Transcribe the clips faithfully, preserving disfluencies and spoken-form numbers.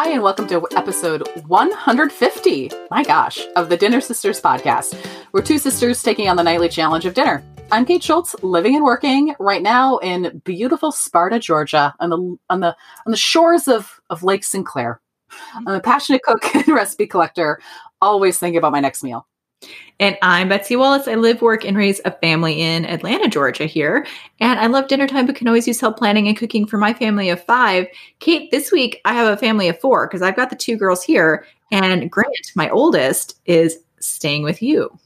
Hi, and welcome to episode one hundred fifty, my gosh, of the Dinner Sisters podcast. We're two sisters taking on the nightly challenge of dinner. I'm Kate Schultz, living and working right now in beautiful Sparta, Georgia, on the on the, on the shores of, of Lake Sinclair. I'm a passionate cook and recipe collector, always thinking about my next meal. And I'm Betsy Wallace. I live, work, and raise a family in Atlanta, Georgia here. And I love dinner time, but can always use help planning and cooking for my family of five. Kate, this week I have a family of four because I've got the two girls here. And Grant, my oldest, is staying with you.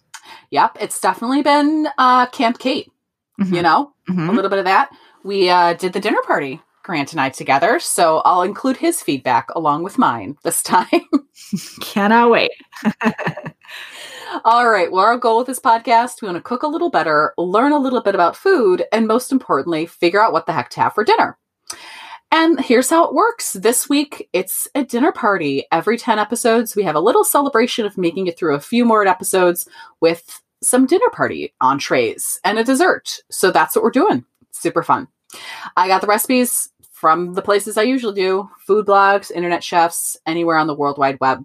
Yep. It's definitely been uh, Camp Kate, mm-hmm. you know, mm-hmm. a little bit of that. We uh, did the dinner party, Grant and I together. So I'll include his feedback along with mine this time. Cannot wait. All right. Well, our goal with this podcast, we want to cook a little better, learn a little bit about food, and most importantly, figure out what the heck to have for dinner. And here's how it works. This week, it's a dinner party. Every ten episodes, we have a little celebration of making it through a few more episodes with some dinner party entrees and a dessert. So that's what we're doing. Super fun. I got the recipes from the places I usually do, food blogs, internet chefs, anywhere on the World Wide Web.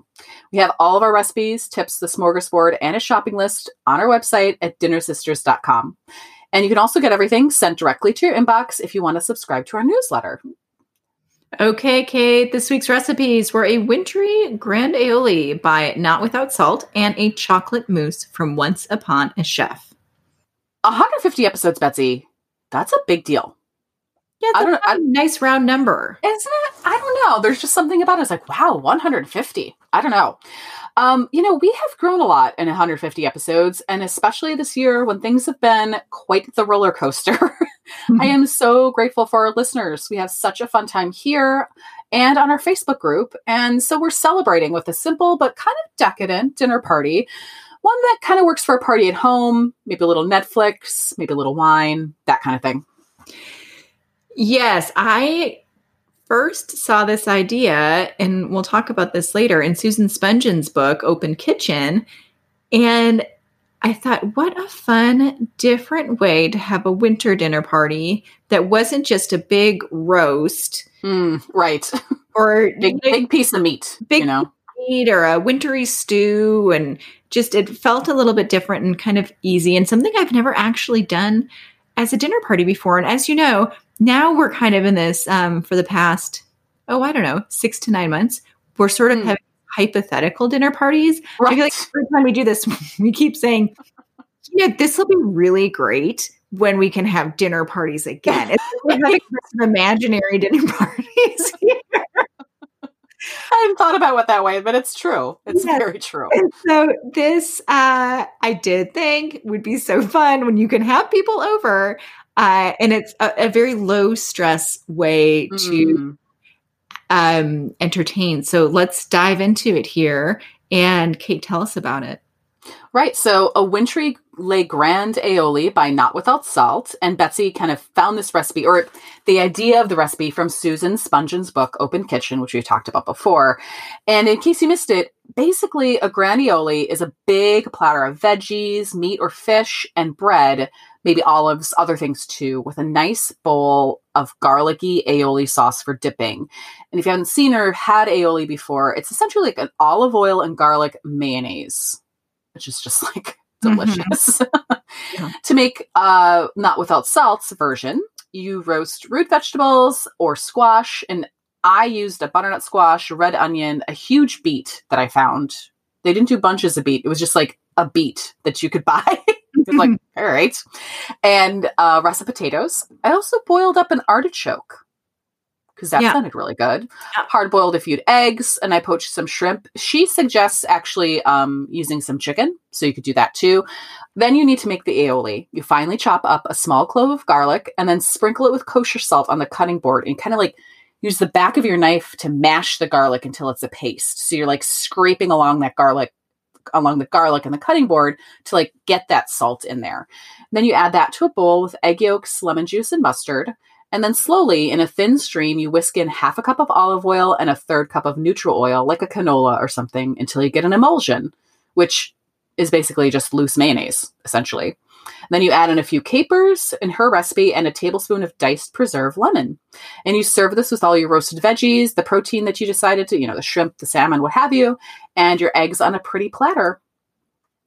We have all of our recipes, tips, the smorgasbord, and a shopping list on our website at dinner sisters dot com. And you can also get everything sent directly to your inbox if you want to subscribe to our newsletter. Okay, Kate, this week's recipes were a wintry grand aioli by Not Without Salt and a chocolate mousse from Once Upon a Chef. one hundred fifty episodes, Betsy. That's a big deal. Yeah, that's I don't, a nice round number. Isn't it? I don't know. There's just something about it. It's like, wow, one hundred fifty. I don't know. Um, you know, we have grown a lot in one hundred fifty episodes, and especially this year when things have been quite the roller coaster. Mm-hmm. I am so grateful for our listeners. We have such a fun time here and on our Facebook group. And so we're celebrating with a simple but kind of decadent dinner party, one that kind of works for a party at home, maybe a little Netflix, maybe a little wine, that kind of thing. Yes, I first saw this idea, and we'll talk about this later, in Susan Spungen's book, Open Kitchen. And I thought, what a fun, different way to have a winter dinner party that wasn't just a big roast. Mm, right. Or big, big, big piece of meat, big, you know, meat or a wintry stew. And just it felt a little bit different and kind of easy and something I've never actually done as a dinner party before. And as you know, now we're kind of in this um, for the past, oh, I don't know, six to nine months. We're sort of mm. having hypothetical dinner parties. Right. I feel like every time we do this, we keep saying, you know, this will be really great when we can have dinner parties again. It's like having some imaginary dinner parties here. I hadn't thought about it that way, but it's true. It's yes. very true. And so this, uh, I did think would be so fun when you can have people over. Uh, and it's a, a very low stress way mm. to um, entertain. So let's dive into it here. And Kate, tell us about it. Right. So a wintry Le Grand Aioli by Not Without Salt. And Betsy kind of found this recipe or the idea of the recipe from Susan Spungen's book, Open Kitchen, which we talked about before. And in case you missed it, basically a Grand Aioli is a big platter of veggies, meat or fish, and bread, maybe olives, other things too, with a nice bowl of garlicky aioli sauce for dipping. And if you haven't seen or had aioli before, it's essentially like an olive oil and garlic mayonnaise, which is just like delicious. Mm-hmm. yeah. To make uh, Not Without Salt's version, you roast root vegetables or squash. And I used a butternut squash, red onion, a huge beet that I found. They didn't do bunches of beet. It was just like a beet that you could buy. Mm-hmm. Like, all right. And uh, russet potatoes. I also boiled up an artichoke, because that yeah. sounded really good. Yeah. Hard-boiled a few eggs, and I poached some shrimp. She suggests actually um, using some chicken, so you could do that too. Then you need to make the aioli. You finely chop up a small clove of garlic, and then sprinkle it with kosher salt on the cutting board, and kind of like use the back of your knife to mash the garlic until it's a paste. So you're like scraping along that garlic, along the garlic and the cutting board to like get that salt in there. And then you add that to a bowl with egg yolks, lemon juice, and mustard. And then slowly, in a thin stream, you whisk in half a cup of olive oil and a third cup of neutral oil, like a canola or something, until you get an emulsion, which is basically just loose mayonnaise, essentially. Then you add in a few capers in her recipe and a tablespoon of diced preserved lemon. And you serve this with all your roasted veggies, the protein that you decided to, you know, the shrimp, the salmon, what have you, and your eggs on a pretty platter.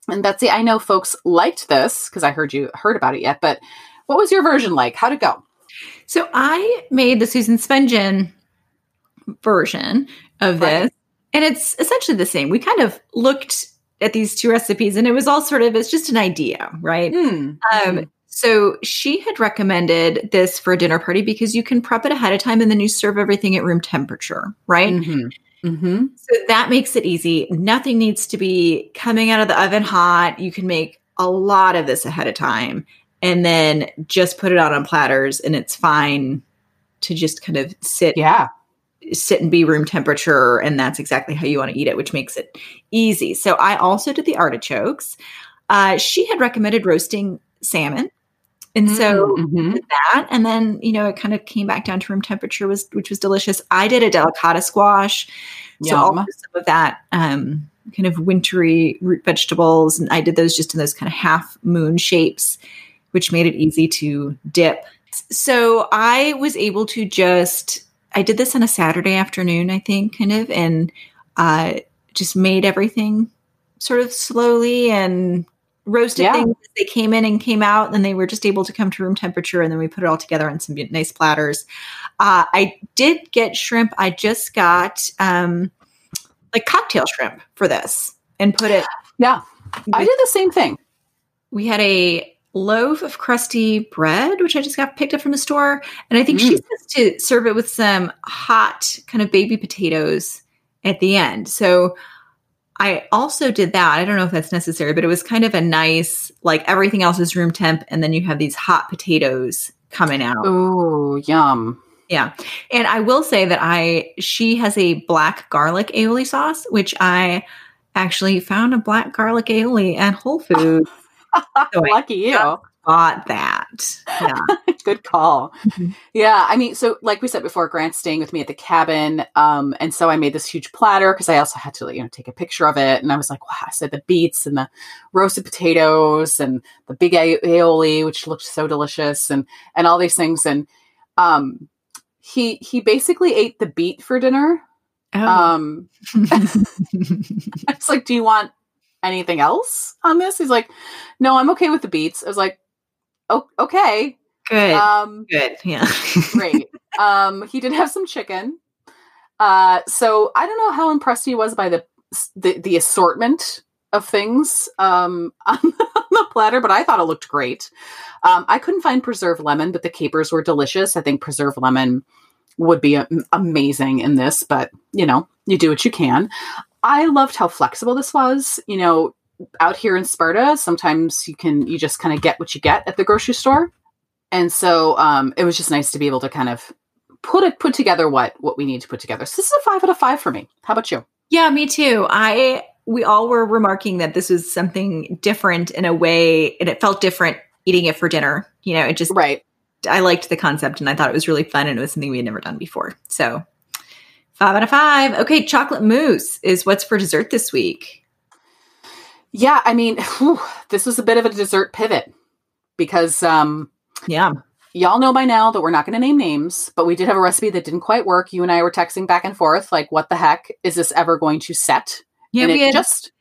And Betsy, I know folks liked this because I heard you heard about it yet, but what was your version like? How'd it go? So I made the Susan Spungen version of right. this, and it's essentially the same. We kind of looked at these two recipes, and it was all sort of, it's just an idea, right? Mm. Um, so she had recommended this for a dinner party because you can prep it ahead of time and then you serve everything at room temperature, right? Mm-hmm. Mm-hmm. So that makes it easy. Nothing needs to be coming out of the oven hot. You can make a lot of this ahead of time and then just put it out on platters, and it's fine to just kind of sit, yeah. sit and be room temperature. And that's exactly how you want to eat it, which makes it easy. So I also did the artichokes. Uh, she had recommended roasting salmon. And so mm-hmm. that, and then, you know, it kind of came back down to room temperature, was which was delicious. I did a delicata squash. Yum. So all of some of that um, kind of wintry root vegetables. And I did those just in those kind of half moon shapes, which made it easy to dip. So I was able to just, I did this on a Saturday afternoon, I think, kind of, and uh, just made everything sort of slowly and roasted yeah. things. They came in and came out, and they were just able to come to room temperature. And then we put it all together on some nice platters. Uh, I did get shrimp. I just got um, like cocktail shrimp for this and put it. Yeah. With, I did the same thing. We had a loaf of crusty bread, which I just got picked up from the store. And I think mm. she says to serve it with some hot kind of baby potatoes at the end. So I also did that. I don't know if that's necessary, but it was kind of a nice, like everything else is room temp. And then you have these hot potatoes coming out. Oh, yum. Yeah. And I will say that I, she has a black garlic aioli sauce, which I actually found a black garlic aioli at Whole Foods. So lucky you. Bought that. Yeah. Good call. Mm-hmm. Yeah. I mean, so like we said before, Grant's staying with me at the cabin. Um, and so I made this huge platter because I also had to, you know, take a picture of it. And I was like, wow, I said the beets and the roasted potatoes and the big aioli, which looked so delicious, and, and all these things. And, um, he, he basically ate the beet for dinner. Oh. Um, I was like, do you want anything else on this? He's like, no, I'm okay with the beets. I was like, oh, okay. Good. Um, Good. Yeah. Great. Um, he did have some chicken. Uh, so I don't know how impressed he was by the, the, the assortment of things, um, on the, on the platter, but I thought it looked great. Um, I couldn't find preserved lemon, but the capers were delicious. I think preserved lemon would be a- amazing in this, but you know, you do what you can. I loved how flexible this was. You know, out here in Sparta, sometimes you can, you just kind of get what you get at the grocery store. And so um, it was just nice to be able to kind of put it, put together what, what we need to put together. So this is a five out of five for me. How about you? Yeah, me too. I, we all were remarking that this was something different in a way, and it felt different eating it for dinner. You know, it just, right. I liked the concept, and I thought it was really fun, and it was something we had never done before. So Five out of five. Okay, chocolate mousse is what's for dessert this week. Yeah, I mean, whew, this was a bit of a dessert pivot because um, yeah, y'all know by now that we're not going to name names, but we did have a recipe that didn't quite work. You and I were texting back and forth, like, what the heck? Is this ever going to set? Yeah, and we it had just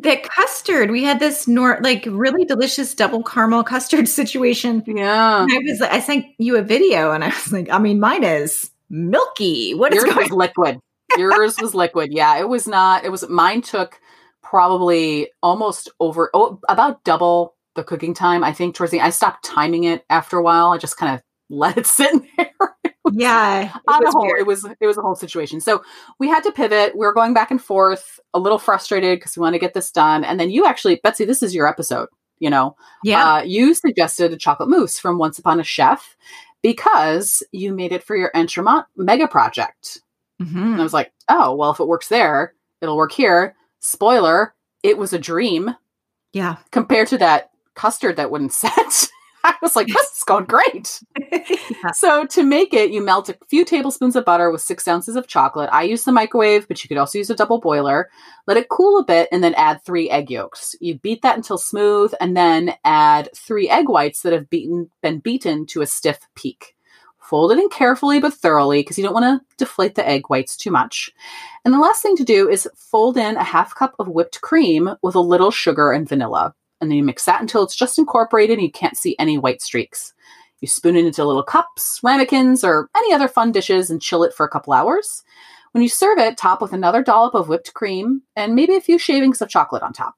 that custard. We had this nor- like really delicious double caramel custard situation. Yeah. And I was I sent you a video, and I was like, I mean, mine is milky. What is yours going was liquid. Yours was liquid. Yeah, it was not. It was mine took probably almost over oh, about double the cooking time. I think towards the I stopped timing it after a while. I just kind of let it sit in there. Was, yeah, on the whole, weird. it was it was a whole situation. So we had to pivot. We were going back and forth, a little frustrated because we want to get this done. And then you actually, Betsy, this is your episode. You know, yeah, uh, you suggested a chocolate mousse from Once Upon a Chef, because you made it for your Entremont mega project. Mm-hmm. And I was like, oh, well, if it works there, it'll work here. Spoiler, it was a dream. Yeah. Compared to that custard that wouldn't set. I was like, this is going great. Yeah. So to make it, you melt a few tablespoons of butter with six ounces of chocolate. I use the microwave, but you could also use a double boiler. Let it cool a bit and then add three egg yolks. You beat that until smooth and then add three egg whites that have beaten, been beaten to a stiff peak. Fold it in carefully but thoroughly because you don't want to deflate the egg whites too much. And the last thing to do is fold in a half cup of whipped cream with a little sugar and vanilla. And then you mix that until it's just incorporated and you can't see any white streaks. You spoon it into little cups, ramekins, or any other fun dishes and chill it for a couple hours. When you serve it, top with another dollop of whipped cream and maybe a few shavings of chocolate on top.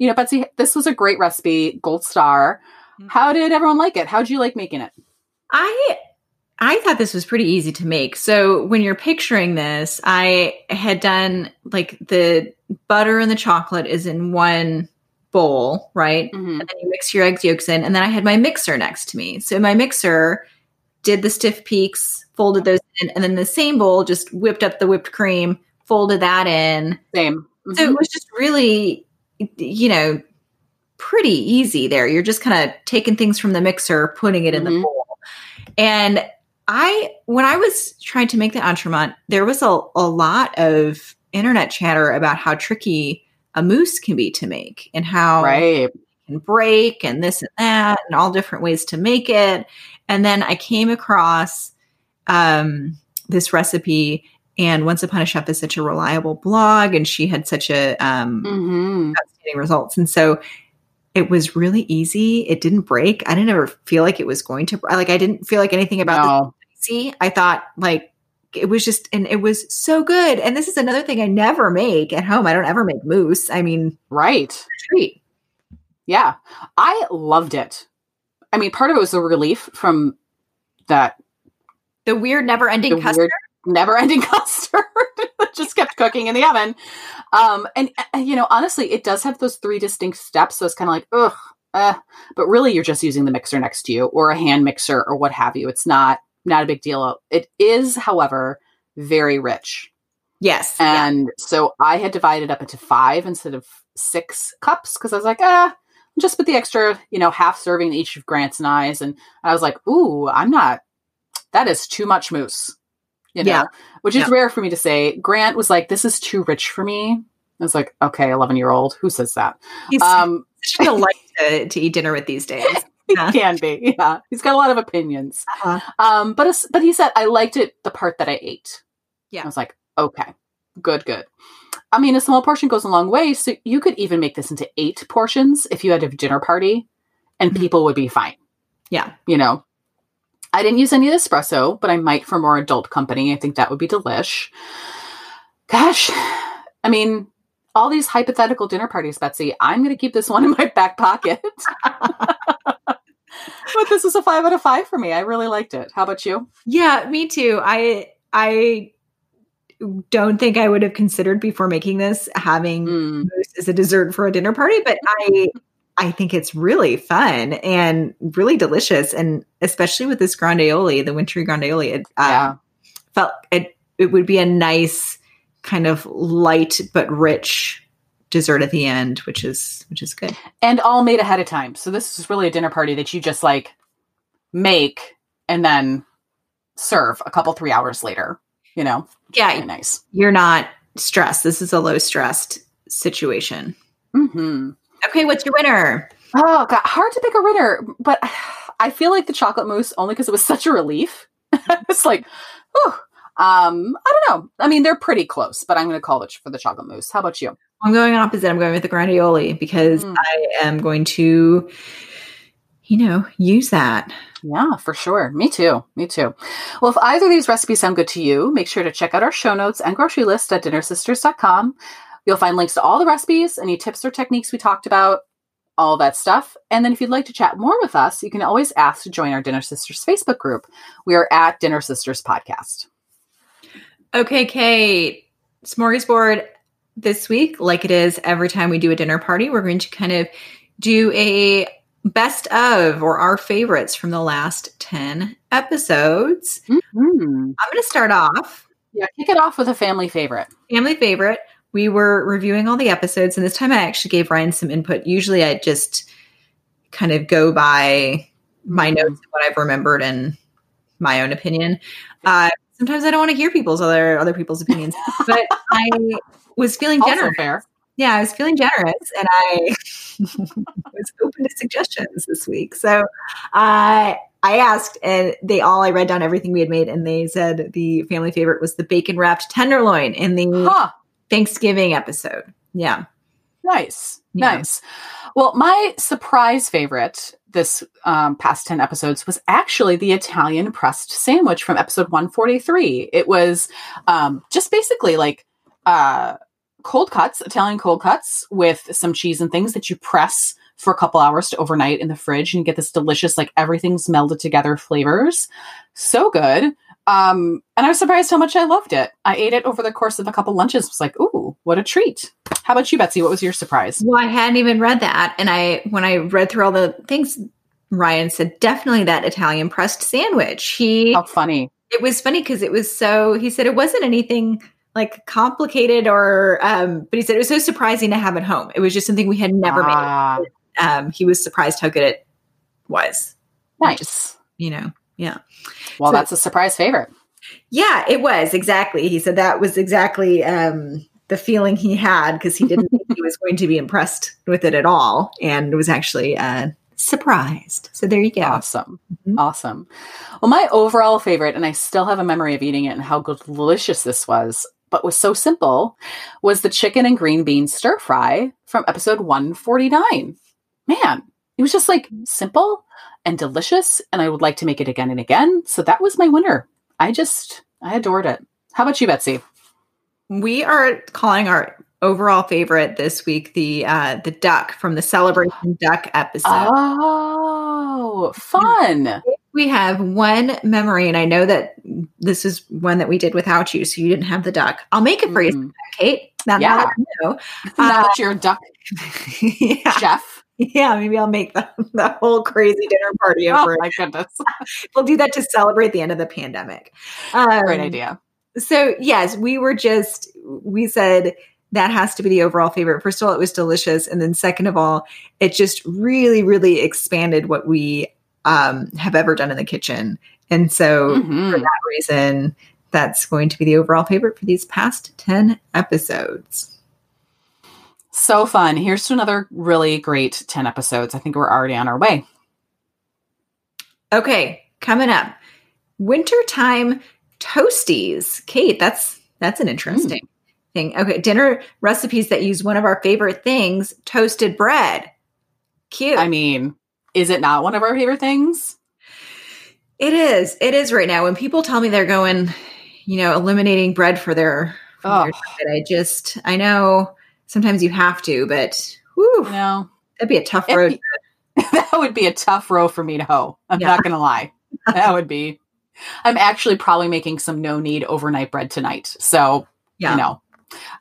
You know, Betsy, this was a great recipe, gold star. How did everyone like it? How'd you like making it? I... I thought this was pretty easy to make. So when you're picturing this, I had done like the butter and the chocolate is in one bowl, right? Mm-hmm. And then you mix your egg yolks in. And then I had my mixer next to me. So my mixer did the stiff peaks, folded those in, and then the same bowl just whipped up the whipped cream, folded that in. Same. Mm-hmm. So it was just really, you know, pretty easy there. You're just kind of taking things from the mixer, putting it in mm-hmm. the bowl. And I, when I was trying to make the entremont, there was a, a lot of internet chatter about how tricky a mousse can be to make and how right. it can break and this and that and all different ways to make it. And then I came across um, this recipe and Once Upon a Chef is such a reliable blog and she had such a um, mm-hmm. outstanding results. And so it was really easy. It didn't break. I didn't ever feel like it was going to, like, I didn't feel like anything about no. this was easy. I thought like, it was just, and it was so good. And this is another thing I never make at home. I don't ever make mousse. I mean, right. It's a treat. Yeah. I loved it. I mean, part of it was the relief from that. The weird never ending custard. Weird, never ending custard. Just kept cooking in the oven. Um, and, uh, you know, honestly, it does have those three distinct steps. So it's kind of like, ugh, uh, but really you're just using the mixer next to you or a hand mixer or what have you. It's not, not a big deal. It is, however, very rich. Yes. And yeah. so I had divided up into five instead of six cups. Cause I was like, ah, just put the extra, you know, half serving in each of Grant's and I's. And I was like, ooh, I'm not, that is too much mousse. You know, yeah. Which is yeah. rare for me to say. Grant was like, this is too rich for me. I was like, okay, eleven year old. Who says that? He's um, such a delight to, to eat dinner with these days. Yeah. He can be. Yeah. He's got a lot of opinions. Uh-huh. Um, but, but he said, I liked it. The part that I ate. Yeah. I was like, okay, good, good. I mean, a small portion goes a long way. So you could even make this into eight portions if you had a dinner party and mm-hmm. people would be fine. Yeah. You know? I didn't use any espresso, but I might for more adult company. I think that would be delish. Gosh, I mean, all these hypothetical dinner parties, Betsy, I'm going to keep this one in my back pocket. But this is a five out of five for me. I really liked it. How about you? Yeah, me too. I I don't think I would have considered before making this having mm. mousse as a dessert for a dinner party, but I... I think it's really fun and really delicious. And especially with this grandioli, the wintry grandioli, it yeah. um, felt it, it would be a nice kind of light, but rich dessert at the end, which is, which is good. And all made ahead of time. So this is really a dinner party that you just like make and then serve a couple, three hours later, you know? Yeah. Really nice. You're not stressed. This is a low stressed situation. Mm-hmm. Okay, what's your winner? Oh, God, hard to pick a winner, but I feel like the chocolate mousse only because it was such a relief. It's like, oh, um, I don't know. I mean, they're pretty close, but I'm going to call it for the chocolate mousse. How about you? I'm going opposite. I'm going with the grandioli because mm. I am going to, you know, use that. Yeah, for sure. Me too. Me too. Well, if either of these recipes sound good to you, make sure to check out our show notes and grocery list at dinner sisters dot com. You'll find links to all the recipes, any tips or techniques we talked about, all that stuff. And then if you'd like to chat more with us, you can always ask to join our Dinner Sisters Facebook group. We are at Dinner Sisters Podcast. Okay, Kate, smorgasbord this week, like it is every time we do a dinner party, we're going to kind of do a best of or our favorites from the last ten episodes. Mm-hmm. I'm going to start off. Yeah, kick it off with a family favorite. Family favorite. We were reviewing all the episodes, and this time I actually gave Ryan some input. Usually I just kind of go by my notes and what I've remembered and my own opinion. Uh, sometimes I don't want to hear people's other other people's opinions, but I was feeling generous. Also fair. Yeah, I was feeling generous, and I was open to suggestions this week. So uh, I asked, and they all, I read down everything we had made, and they said the family favorite was the bacon-wrapped tenderloin in the huh. Thanksgiving episode. Yeah. Nice. Yeah. Nice. Well, my surprise favorite this um, past ten episodes was actually the Italian pressed sandwich from episode one forty-three. It was um, just basically like... Uh, cold cuts, Italian cold cuts with some cheese and things that you press for a couple hours to overnight in the fridge, and you get this delicious, like everything's melded together flavors. So good. Um, and I was surprised how much I loved it. I ate it over the course of a couple lunches. I was like, ooh, what a treat. How about you, Betsy? What was your surprise? Well, I hadn't even read that. And I, when I read through all the things, Ryan said, definitely that Italian pressed sandwich. He, how funny. It was funny because it was so, he said it wasn't anything like complicated or, um, but he said it was so surprising to have at home. It was just something we had never ah. made. Um, he was surprised how good it was. Nice. Just, you know, yeah. Well, so, that's a surprise favorite. Yeah, it was. Exactly. He said that was exactly um, the feeling he had because he didn't think he was going to be impressed with it at all and was actually uh, surprised. So there you go. Awesome. Mm-hmm. Awesome. Well, my overall favorite, and I still have a memory of eating it and how delicious this was, but was so simple, was the chicken and green bean stir fry from episode one forty-nine. Man, it was just like simple and delicious, and I would like to make it again and again. So that was my winner. I just, I adored it. How about you, Betsy? We are calling our overall favorite this week the uh, the duck from the Celebration Duck episode. Oh, fun. We have one memory, and I know that this is one that we did without you, so you didn't have the duck. I'll make it for you, mm. Kate. That yeah. I know. Now that you're a duck yeah. chef. Yeah, maybe I'll make the, the whole crazy dinner party over. Oh, my goodness. We'll do that to celebrate the end of the pandemic. Um, Great idea. So, yes, we were just, we said that has to be the overall favorite. First of all, it was delicious. And then second of all, it just really, really expanded what we Um, have ever done in the kitchen. And so mm-hmm. for that reason, that's going to be the overall favorite for these past ten episodes. So fun. Here's to another really great ten episodes. I think we're already on our way. Okay. Coming up, wintertime toasties. Kate, that's, that's an interesting mm. thing. Okay. Dinner recipes that use one of our favorite things, toasted bread. Cute. I mean, is it not one of our favorite things? It is. It is right now. When people tell me they're going, you know, eliminating bread for their, for oh. their diet, I just, I know sometimes you have to, but whew, no, that'd be a tough road. Be, that would be a tough row for me to hoe. I'm yeah. not going to lie. That would be, I'm actually probably making some no need overnight bread tonight. So, yeah. you know.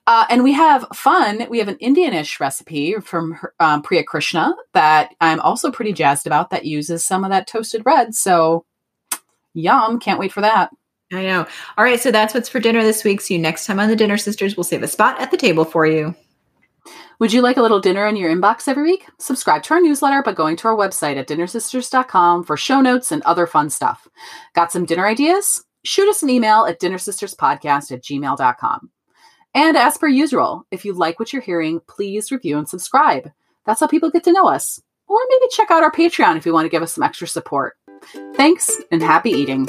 Uh, and we have fun. We have an Indian-ish recipe from her, um, Priya Krishna that I'm also pretty jazzed about that uses some of that toasted bread. So yum. Can't wait for that. I know. All right. So that's what's for dinner this week. See you next time on the Dinner Sisters. We'll save a spot at the table for you. Would you like a little dinner in your inbox every week? Subscribe to our newsletter by going to our website at dinner sisters dot com for show notes and other fun stuff. Got some dinner ideas? Shoot us an email at dinner sisters podcast at gmail dot com. And as per usual, if you like what you're hearing, please review and subscribe. That's how people get to know us. Or maybe check out our Patreon if you want to give us some extra support. Thanks and happy eating.